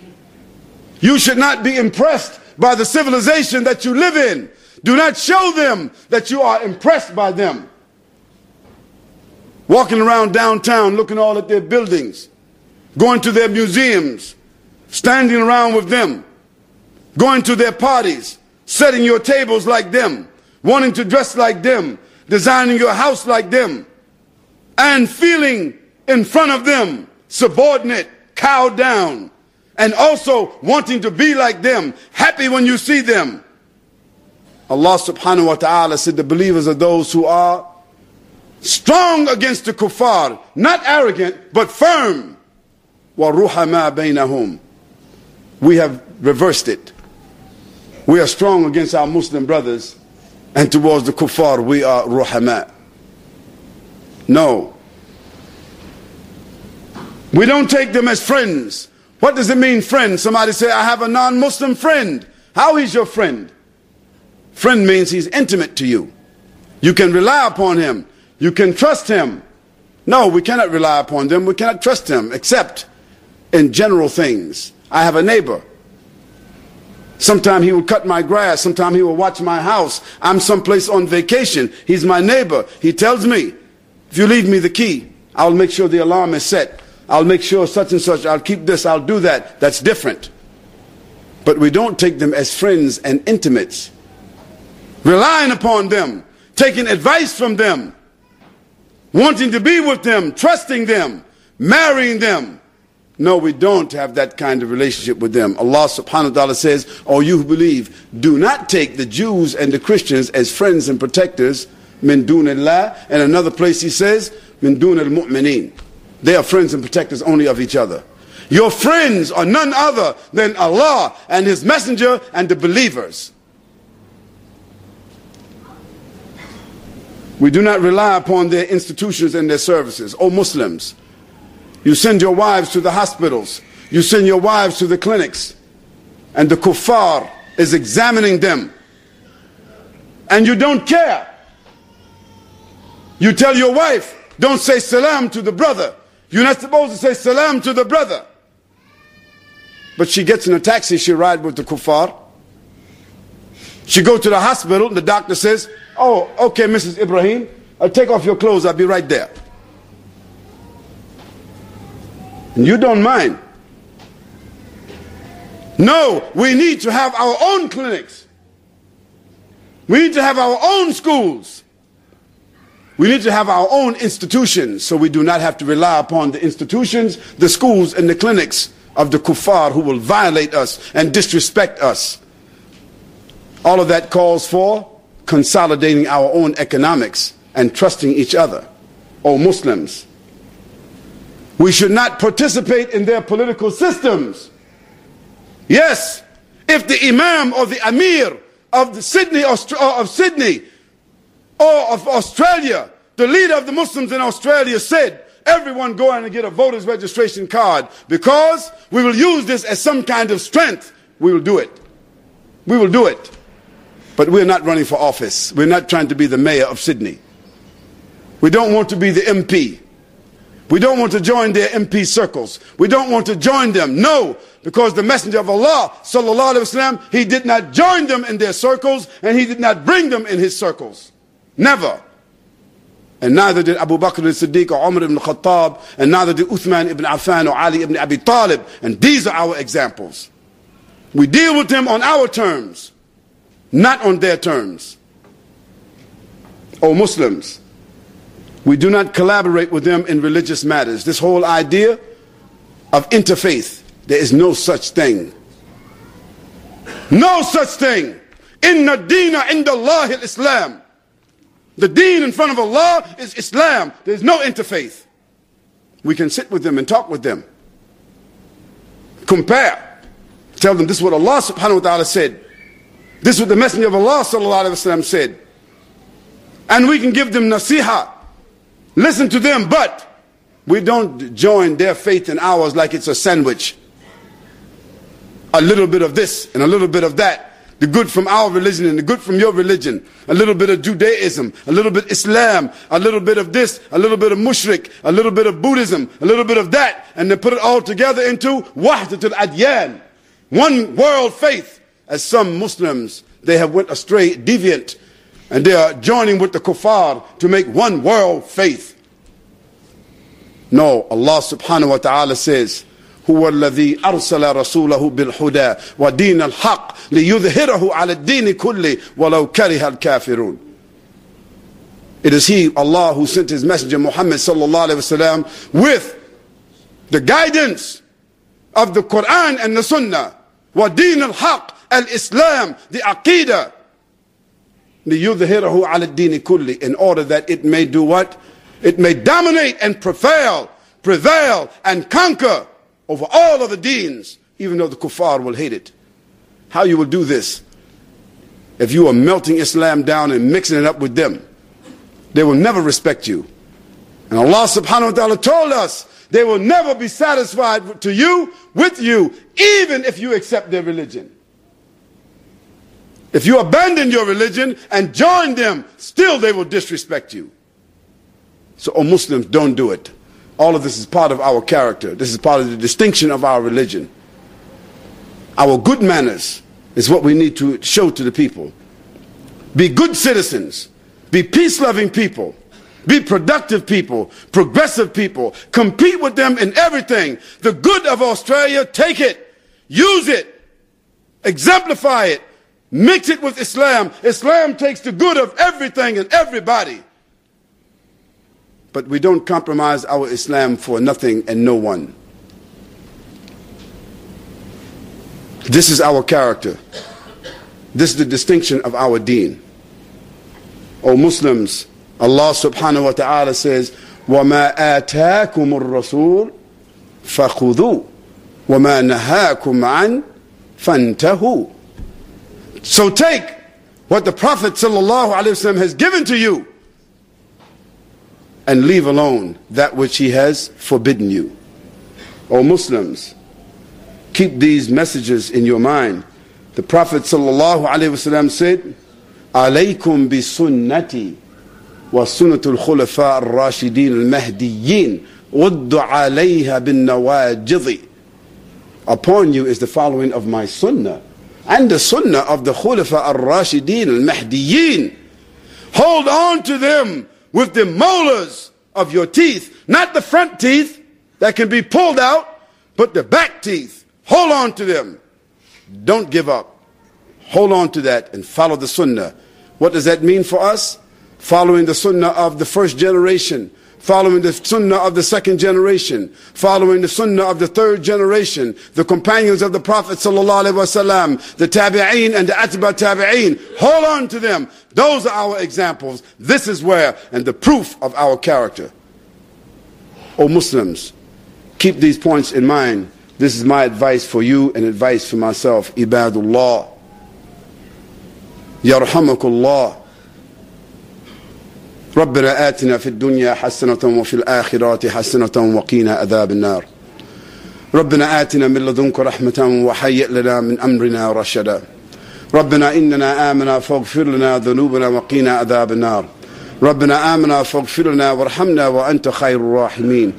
You should not be impressed by the civilization that you live in. Do not show them that you are impressed by them. Walking around downtown, looking all at their buildings, going to their museums, standing around with them, going to their parties, setting your tables like them, wanting to dress like them, designing your house like them, and feeling in front of them subordinate, cowed down, and also wanting to be like them, happy when you see them. Allah subhanahu wa ta'ala said the believers are those who are strong against the kuffar, not arrogant, but firm. وَرُحَمَا بَيْنَهُمْ. We have reversed it. We are strong against our Muslim brothers, and towards the kuffar we are ruhama. No. We don't take them as friends. What does it mean, friend? Somebody say, I have a non-Muslim friend. How is your friend? Friend means he's intimate to you. You can rely upon him. You can trust him. No, we cannot rely upon them. We cannot trust him, except in general things. I have a neighbor. Sometimes he will cut my grass. Sometimes he will watch my house. I'm someplace on vacation. He's my neighbor. He tells me, if you leave me the key, I'll make sure the alarm is set. I'll make sure such and such. I'll keep this. I'll do that. That's different. But we don't take them as friends and intimates. Relying upon them, taking advice from them, wanting to be with them, trusting them, marrying them. No, we don't have that kind of relationship with them. Allah subhanahu wa ta'ala says, O you who believe, do not take the Jews and the Christians as friends and protectors, min dunillah. And another place he says, min dunil mu'mineen. They are friends and protectors only of each other. Your friends are none other than Allah and His Messenger and the believers. We do not rely upon their institutions and their services. Oh Muslims, you send your wives to the hospitals. You send your wives to the clinics. And the kuffar is examining them. And you don't care. You tell your wife, don't say salam to the brother. You're not supposed to say salam to the brother. But she gets in a taxi, she rides with the kuffar. She goes to the hospital, the doctor says, oh, okay, Missus Ibrahim, I'll take off your clothes. I'll be right there. And you don't mind. No, we need to have our own clinics. We need to have our own schools. We need to have our own institutions, so we do not have to rely upon the institutions, the schools, and the clinics of the kuffar who will violate us and disrespect us. All of that calls for consolidating our own economics and trusting each other. O Muslims, we should not participate in their political systems. Yes, if the Imam or the Amir of the Sydney, or of Sydney or of Australia The leader of the Muslims in Australia said, everyone go and get a voter's registration card because we will use this as some kind of strength. We will do it. We will do it. But we're not running for office. We're not trying to be the mayor of Sydney. We don't want to be the M P. We don't want to join their M P circles. We don't want to join them. No, because the Messenger of Allah, sallallahu alaihi wasallam, he did not join them in their circles and he did not bring them in his circles. Never. And neither did Abu Bakr al-Siddiq or Umar ibn Khattab, and neither did Uthman ibn Affan or Ali ibn Abi Talib. And these are our examples. We deal with them on our terms, not on their terms. O Muslims, we do not collaborate with them in religious matters. This whole idea of interfaith, there is no such thing. No such thing. Inna deena inda Allahi al-Islam. The deen in front of Allah is Islam. There's no interfaith. We can sit with them and talk with them. Compare. Tell them this is what Allah subhanahu wa ta'ala said. This is what the Messenger of Allah sallallahu alaihi wasallam said. And we can give them nasiha. Listen to them, but we don't join their faith and ours like it's a sandwich. A little bit of this and a little bit of that. The good from our religion and the good from your religion. A little bit of Judaism, a little bit Islam, a little bit of this, a little bit of mushrik, a little bit of Buddhism, a little bit of that. And then put it all together into Wahdatul Adyan. One world faith. As some Muslims, they have went astray, deviant. And they are joining with the kuffar to make one world faith. No, Allah subhanahu wa ta'ala says, هو الذي أرسل رسوله بالهدى ودين الحق ليظهره على الدين كله ولو كره الكافرون. It is He, Allah, who sent His Messenger Muhammad sallallahu alaihi wasallam with the guidance of the Quran and the Sunnah. ودين الحق الإسلام, the Aqidah, ليظهره على الدين كله, in order that it may do what? It may dominate and prevail, prevail and conquer over all of the deens, even though the kuffar will hate it. How you will do this? If you are melting Islam down and mixing it up with them, they will never respect you. And Allah subhanahu wa ta'ala told us, they will never be satisfied to you, with you, even if you accept their religion. If you abandon your religion and join them, still they will disrespect you. So, O Muslims, don't do it. All of this is part of our character. This is part of the distinction of our religion. Our good manners is what we need to show to the people. Be good citizens. Be peace-loving people. Be productive people. Progressive people. Compete with them in everything. The good of Australia, take it. Use it. Exemplify it. Mix it with Islam. Islam takes the good of everything and everybody. But we don't compromise our Islam for nothing and no one. This is our character. This is the distinction of our deen. O Muslims, Allah subhanahu wa ta'ala says, وَمَا آتَاكُمُ الرَّسُولُ فَخُذُوا وَمَا نَهَاكُمْ عَنْ فَانْتَهُوا. So take what the Prophet sallallahu alaihi wasallam has given to you, and leave alone that which he has forbidden you. O Muslims, keep these messages in your mind. The Prophet sallallahu alaihi wasallam said, "Alaykum bi sunnati wa sunnatul khulafa ar-rashidin al-mahdiyyin uddu 'alayha bin nawajidh." Upon you is the following of my sunnah and the sunnah of the khulafa ar-rashidin al-mahdiyyin. Hold on to them with the molars of your teeth, not the front teeth that can be pulled out, but the back teeth. Hold on to them. Don't give up. Hold on to that and follow the sunnah. What does that mean for us? Following the sunnah of the first generation, following the sunnah of the second generation, following the sunnah of the third generation, the companions of the Prophet sallallahu alaihi wasallam, the tabi'een and the atba tabi'een. Hold on to them. Those are our examples. This is where, and the proof of our character. O Muslims, keep these points in mind. This is my advice for you and advice for myself. Ibadullah. Yarhamakullah. ربنا آتنا في الدنيا حسنة وفي الآخرة حسنة وقنا عذاب النار ربنا آتنا من لدنك رحمة وهيئ لنا من أمرنا رشدا ربنا إننا آمنا فاغفر لنا ذنوبنا وقنا عذاب النار ربنا آمنا فاغفر لنا وارحمنا وأنت خير الراحمين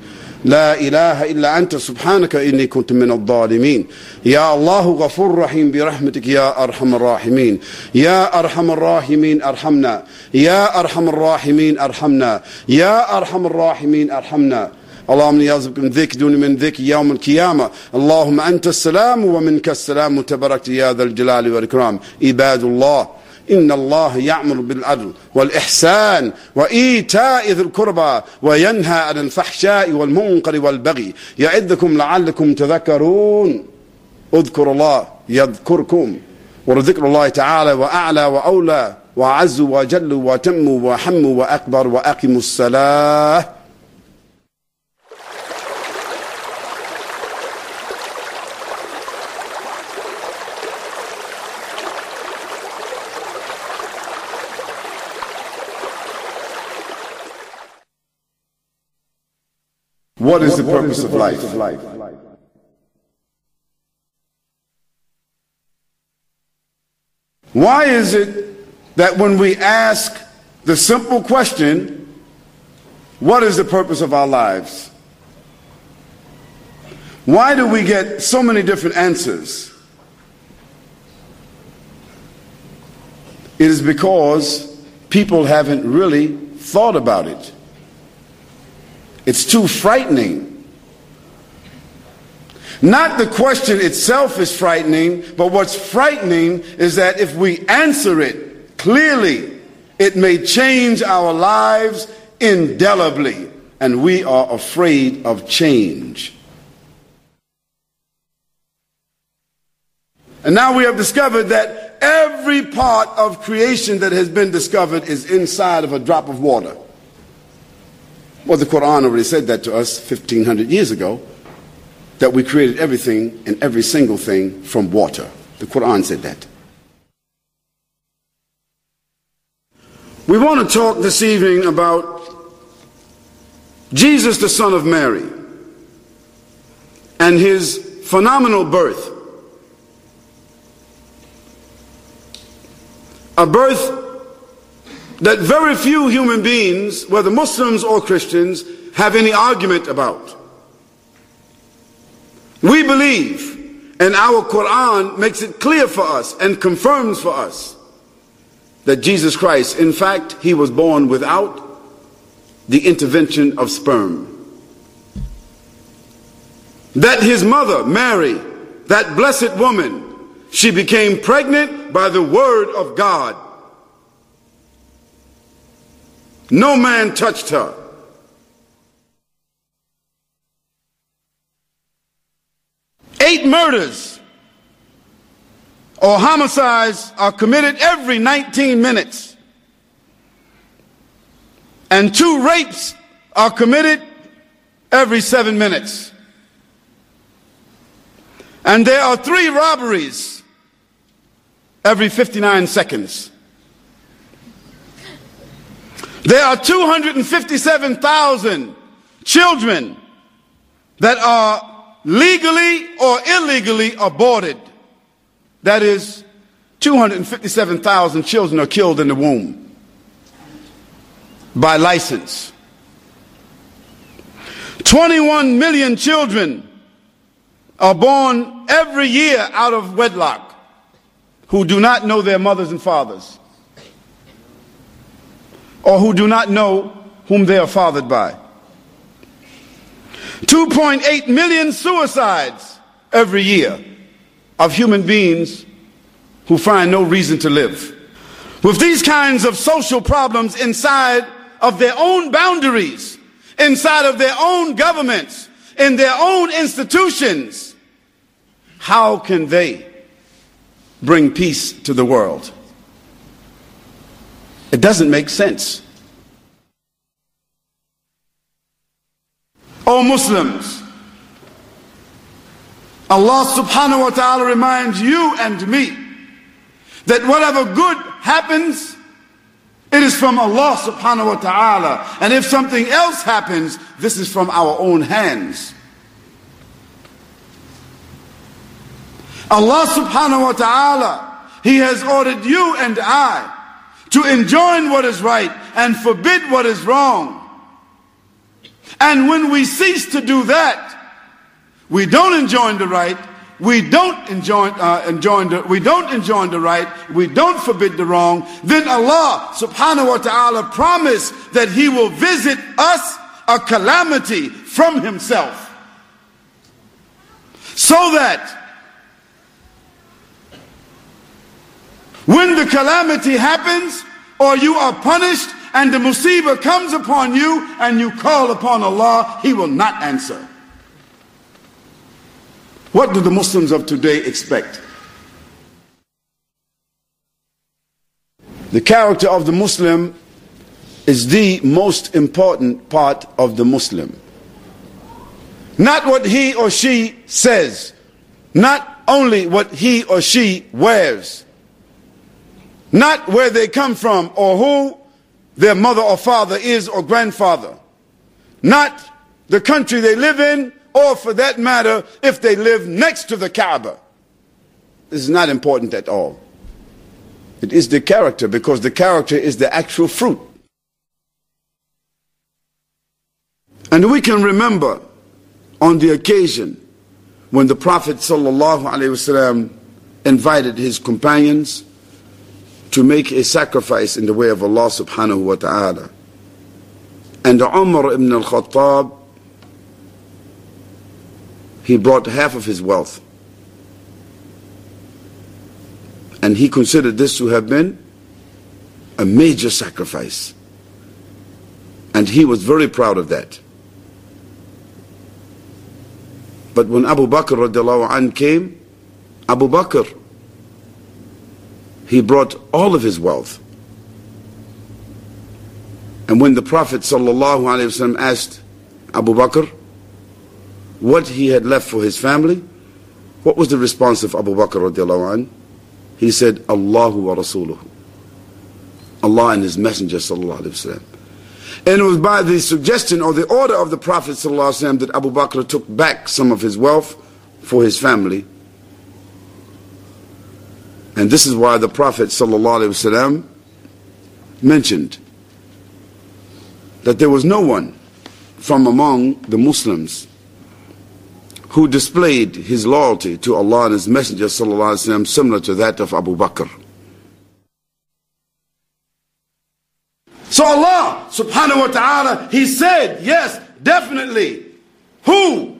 لا إله إلا أنت سبحانك إني كنت من الظالمين يا الله غفور رحيم برحمتك يا أرحم الراحمين يا أرحم الراحمين أرحمنا يا أرحم الراحمين أرحمنا يا أرحم الراحمين أرحمنا اللهم يرزقك من ذيك دون من ذيك يوم القيامة اللهم أنت السلام ومنك السلام تبارك يا ذا الجلال والإكرام عباد الله إن الله يعمل بالعدل والإحسان وإيتاء ذي القربى وينهى عن الفحشاء والمنكر والبغي يعظكم لعلكم تذكرون اذكروا الله يذكركم وذكر الله تعالى وأعلى وأولى وأعز وجل وتم وحم وأكبر وأقم الصلاة What is the purpose of life? Why is it that when we ask the simple question, what is the purpose of our lives? Why do we get so many different answers? It is because people haven't really thought about it. It's too frightening. Not the question itself is frightening, but what's frightening is that if we answer it clearly, it may change our lives indelibly, and we are afraid of change. And now we have discovered that every part of creation that has been discovered is inside of a drop of water. Well, the Quran already said that to us fifteen hundred years ago, that we created everything and every single thing from water. The Quran said that. We want to talk this evening about Jesus, the Son of Mary, and his phenomenal birth. A birth that very few human beings, whether Muslims or Christians, have any argument about. We believe, and our Quran makes it clear for us and confirms for us, that Jesus Christ, in fact, he was born without the intervention of sperm. That his mother, Mary, that blessed woman, she became pregnant by the word of God. No man touched her. Eight murders or homicides are committed every nineteen minutes. And two rapes are committed every seven minutes. And there are three robberies every fifty-nine seconds. There are two hundred fifty-seven thousand children that are legally or illegally aborted. That is, two hundred fifty-seven thousand children are killed in the womb by license. twenty-one million children are born every year out of wedlock who do not know their mothers and fathers, or who do not know whom they are fathered by. two point eight million suicides every year of human beings who find no reason to live. With these kinds of social problems inside of their own boundaries, inside of their own governments, in their own institutions, how can they bring peace to the world? It doesn't make sense. O Muslims, Allah subhanahu wa ta'ala reminds you and me that whatever good happens, It is from Allah subhanahu wa ta'ala. And if something else happens, this is from our own hands. Allah subhanahu wa ta'ala, He has ordered you and I to enjoin what is right and forbid what is wrong. And when we cease to do that, we don't enjoin the right, we don't enjoin, uh, enjoin the, we don't enjoin the right, we don't forbid the wrong, then Allah subhanahu wa ta'ala promised that He will visit us a calamity from Himself. So that when the calamity happens, or you are punished, and the musibah comes upon you, and you call upon Allah, He will not answer. What do the Muslims of today expect? The character of the Muslim is the most important part of the Muslim. Not what he or she says, not only what he or she wears, not where they come from or who their mother or father is or grandfather, not the country they live in, or for that matter, if they live next to the Kaaba. This is not important at all. It is the character, because the character is the actual fruit. And we can remember on the occasion when the Prophet ﷺ invited his companions to make a sacrifice in the way of Allah subhanahu wa ta'ala. And Umar ibn al-Khattab, he brought half of his wealth. And he considered this to have been a major sacrifice. And he was very proud of that. But when Abu Bakr radiallahu anhu came, Abu Bakr, he brought all of his wealth. And when the Prophet ﷺ asked Abu Bakr what he had left for his family, what was the response of Abu Bakr radiallahu anhu? He said, Allahu wa Rasuluhu. Allah and His Messenger ﷺ. And it was by the suggestion or the order of the Prophet ﷺ that Abu Bakr took back some of his wealth for his family. And this is why the Prophet ﷺ mentioned that there was no one from among the Muslims who displayed his loyalty to Allah and His Messenger ﷺ similar to that of Abu Bakr. So Allah subhanahu wa ta'ala, He said, yes, definitely, who?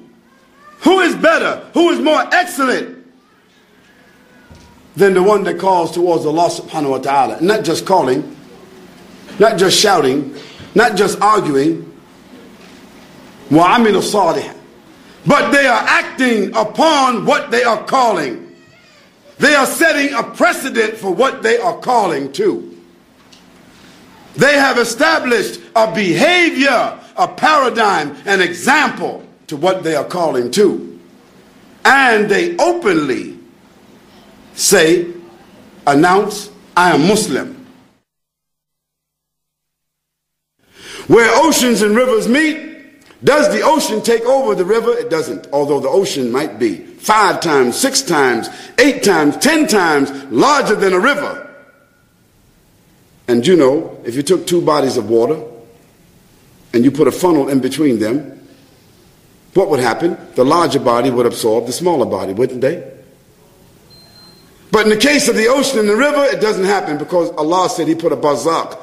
Who is better? Who is more excellent than the one that calls towards Allah subhanahu wa ta'ala? Not just calling, not just shouting, not just arguing, وَعَمِلُوا الصَّالِحَ, but they are acting upon what they are calling. They are setting a precedent for what they are calling to. They have established a behavior, a paradigm, an example to what they are calling to. And they openly say, announce, I am Muslim. Where oceans and rivers meet, does the ocean take over the river? It doesn't, although the ocean might be five times, six times, eight times, ten times larger than a river. And you know, if you took two bodies of water and you put a funnel in between them, what would happen? The larger body would absorb the smaller body, wouldn't they? But in the case of the ocean and the river, it doesn't happen, because Allah said He put a barzakh.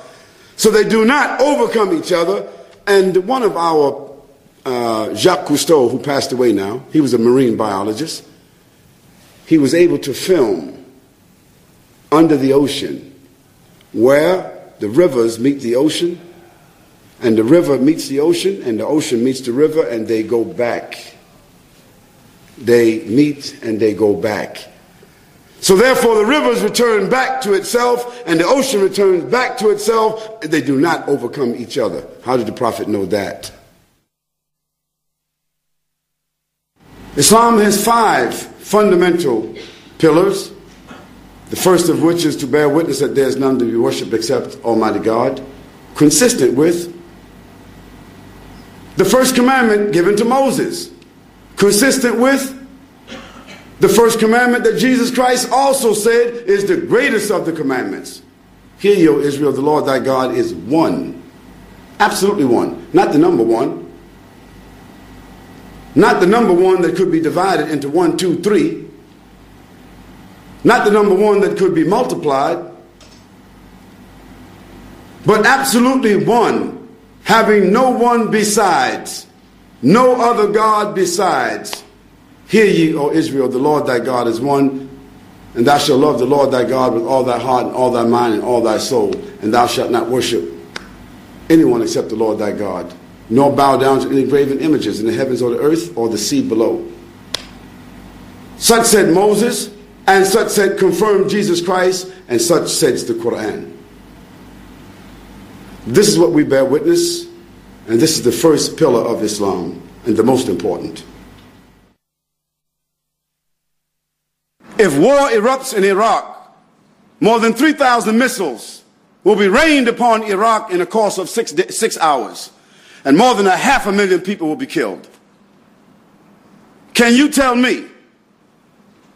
So they do not overcome each other. And one of our, uh, Jacques Cousteau, who passed away now, he was a marine biologist. He was able to film under the ocean where the rivers meet the ocean, and the river meets the ocean, and the ocean meets the river, and they go back. They meet and they go back. So therefore the rivers return back to itself and the ocean returns back to itself. They do not overcome each other. How did the Prophet know that? Islam has five fundamental pillars The first of which is to bear witness that there is none to be worshipped except Almighty God, consistent with the first commandment given to Moses, consistent with the first commandment that Jesus Christ also said is the greatest of the commandments. Hear ye, O Israel, the Lord thy God is one. Absolutely one. Not the number one. Not the number one that could be divided into one, two, three. Not the number one that could be multiplied. But absolutely one. Having no one besides. No other God besides. Hear ye, O Israel, the Lord thy God is one. And thou shalt love the Lord thy God with all thy heart and all thy mind and all thy soul. And thou shalt not worship anyone except the Lord thy God, nor bow down to any graven images in the heavens or the earth or the sea below. Such said Moses, and such said confirmed Jesus Christ, and such says the Quran. This is what we bear witness, and this is the first pillar of Islam, and the most important. If war erupts in Iraq, more than three thousand missiles will be rained upon Iraq in a course of six, six hours, and more than a half a million people will be killed. Can you tell me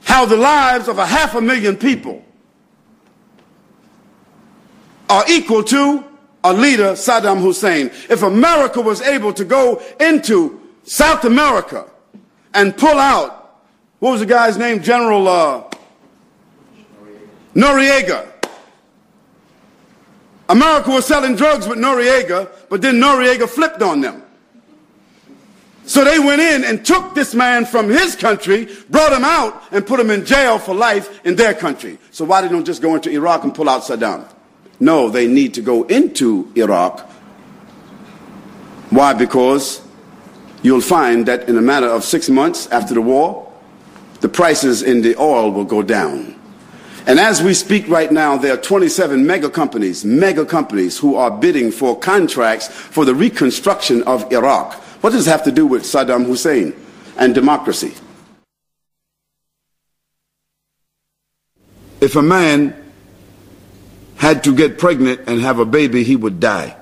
how the lives of a half a million people are equal to a leader, Saddam Hussein? If America was able to go into South America and pull out, what was the guy's name? General uh, Noriega. America was selling drugs with Noriega, but then Noriega flipped on them. So they went in and took this man from his country, brought him out, and put him in jail for life in their country. So why didn't they just go into Iraq and pull out Saddam? No, they need to go into Iraq. Why? Because you'll find that in a matter of six months after the war, the prices in the oil will go down. And as we speak right now, there are twenty-seven mega companies, mega companies who are bidding for contracts for the reconstruction of Iraq. What does it have to do with Saddam Hussein and democracy? If a man had to get pregnant and have a baby, he would die.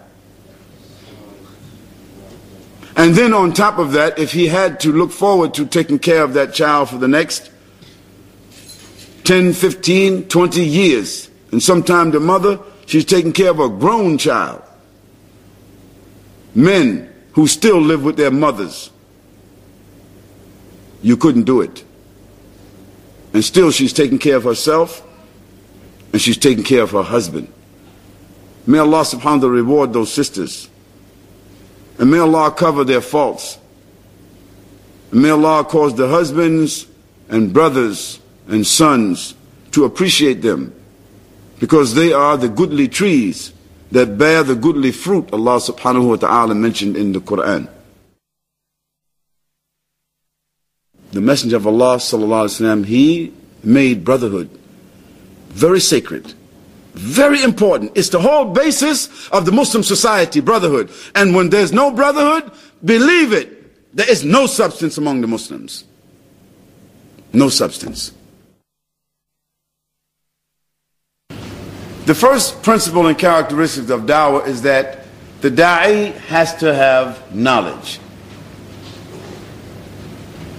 And then on top of that, if he had to look forward to taking care of that child for the next ten, fifteen, twenty years, and sometimes the mother, she's taking care of a grown child. Men who still live with their mothers. You couldn't do it. And still she's taking care of herself, and she's taking care of her husband. May Allah subhanahu wa ta'ala reward those sisters. And may Allah cover their faults. And may Allah cause the husbands and brothers and sons to appreciate them, because they are the goodly trees that bear the goodly fruit Allah subhanahu wa ta'ala mentioned in the Quran. The Messenger of Allah sallallahu alaihi wasallam, he made brotherhood very sacred. Very important. It's the whole basis of the Muslim society, brotherhood. And when there's no brotherhood, believe it, there is no substance among the Muslims. No substance. The first principle and characteristics of da'wah is that the da'i has to have knowledge.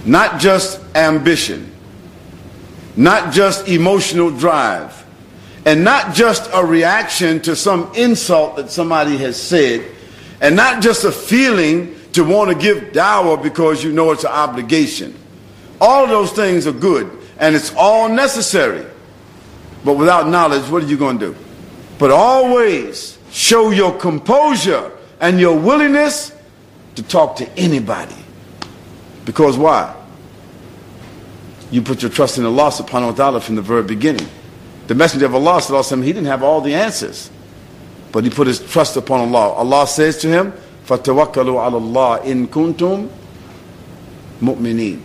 Not just ambition. Not just emotional drive. And not just a reaction to some insult that somebody has said, and not just a feeling to want to give dawah because you know it's an obligation. All of those things are good, and it's all necessary. But without knowledge, what are you going to do? But always show your composure and your willingness to talk to anybody. Because why? You put your trust in Allah subhanahu wa ta'ala from the very beginning. The Messenger of Allah, he didn't have all the answers, but he put his trust upon Allah. Allah says to him, فَتَوَكَّلُوا عَلَى اللَّهِ إِن كُنْتُمْ مُؤْمِنِينَ.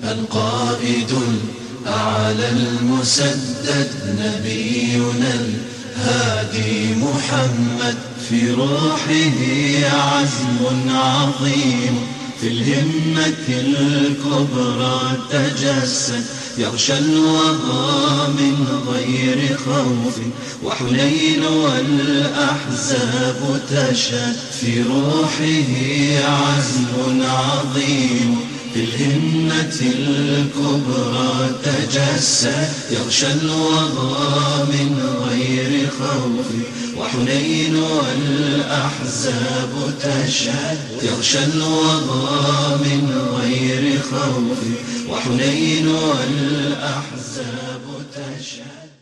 الْقَائِدُ الْأَعَلَى الْمُسَدَّدْ نَبِيُّنَا الْهَادِي مُحَمَّدْ فِي رَوْحِهِ عَزْمٌ عَظِيمٌ فِي الْهِمَّةِ الْكُبْرَى تَجَسَّدْ يغشى الوبا من غير خوف وحنين والأحزاب تشد في روحه عزم عظيم في الهمة الكبرى تجسد يغشى الوبا من غير خوف وحنين والأحزاب تشهد يغشى الوضع من غير خوف وحنين والأحزاب تشهد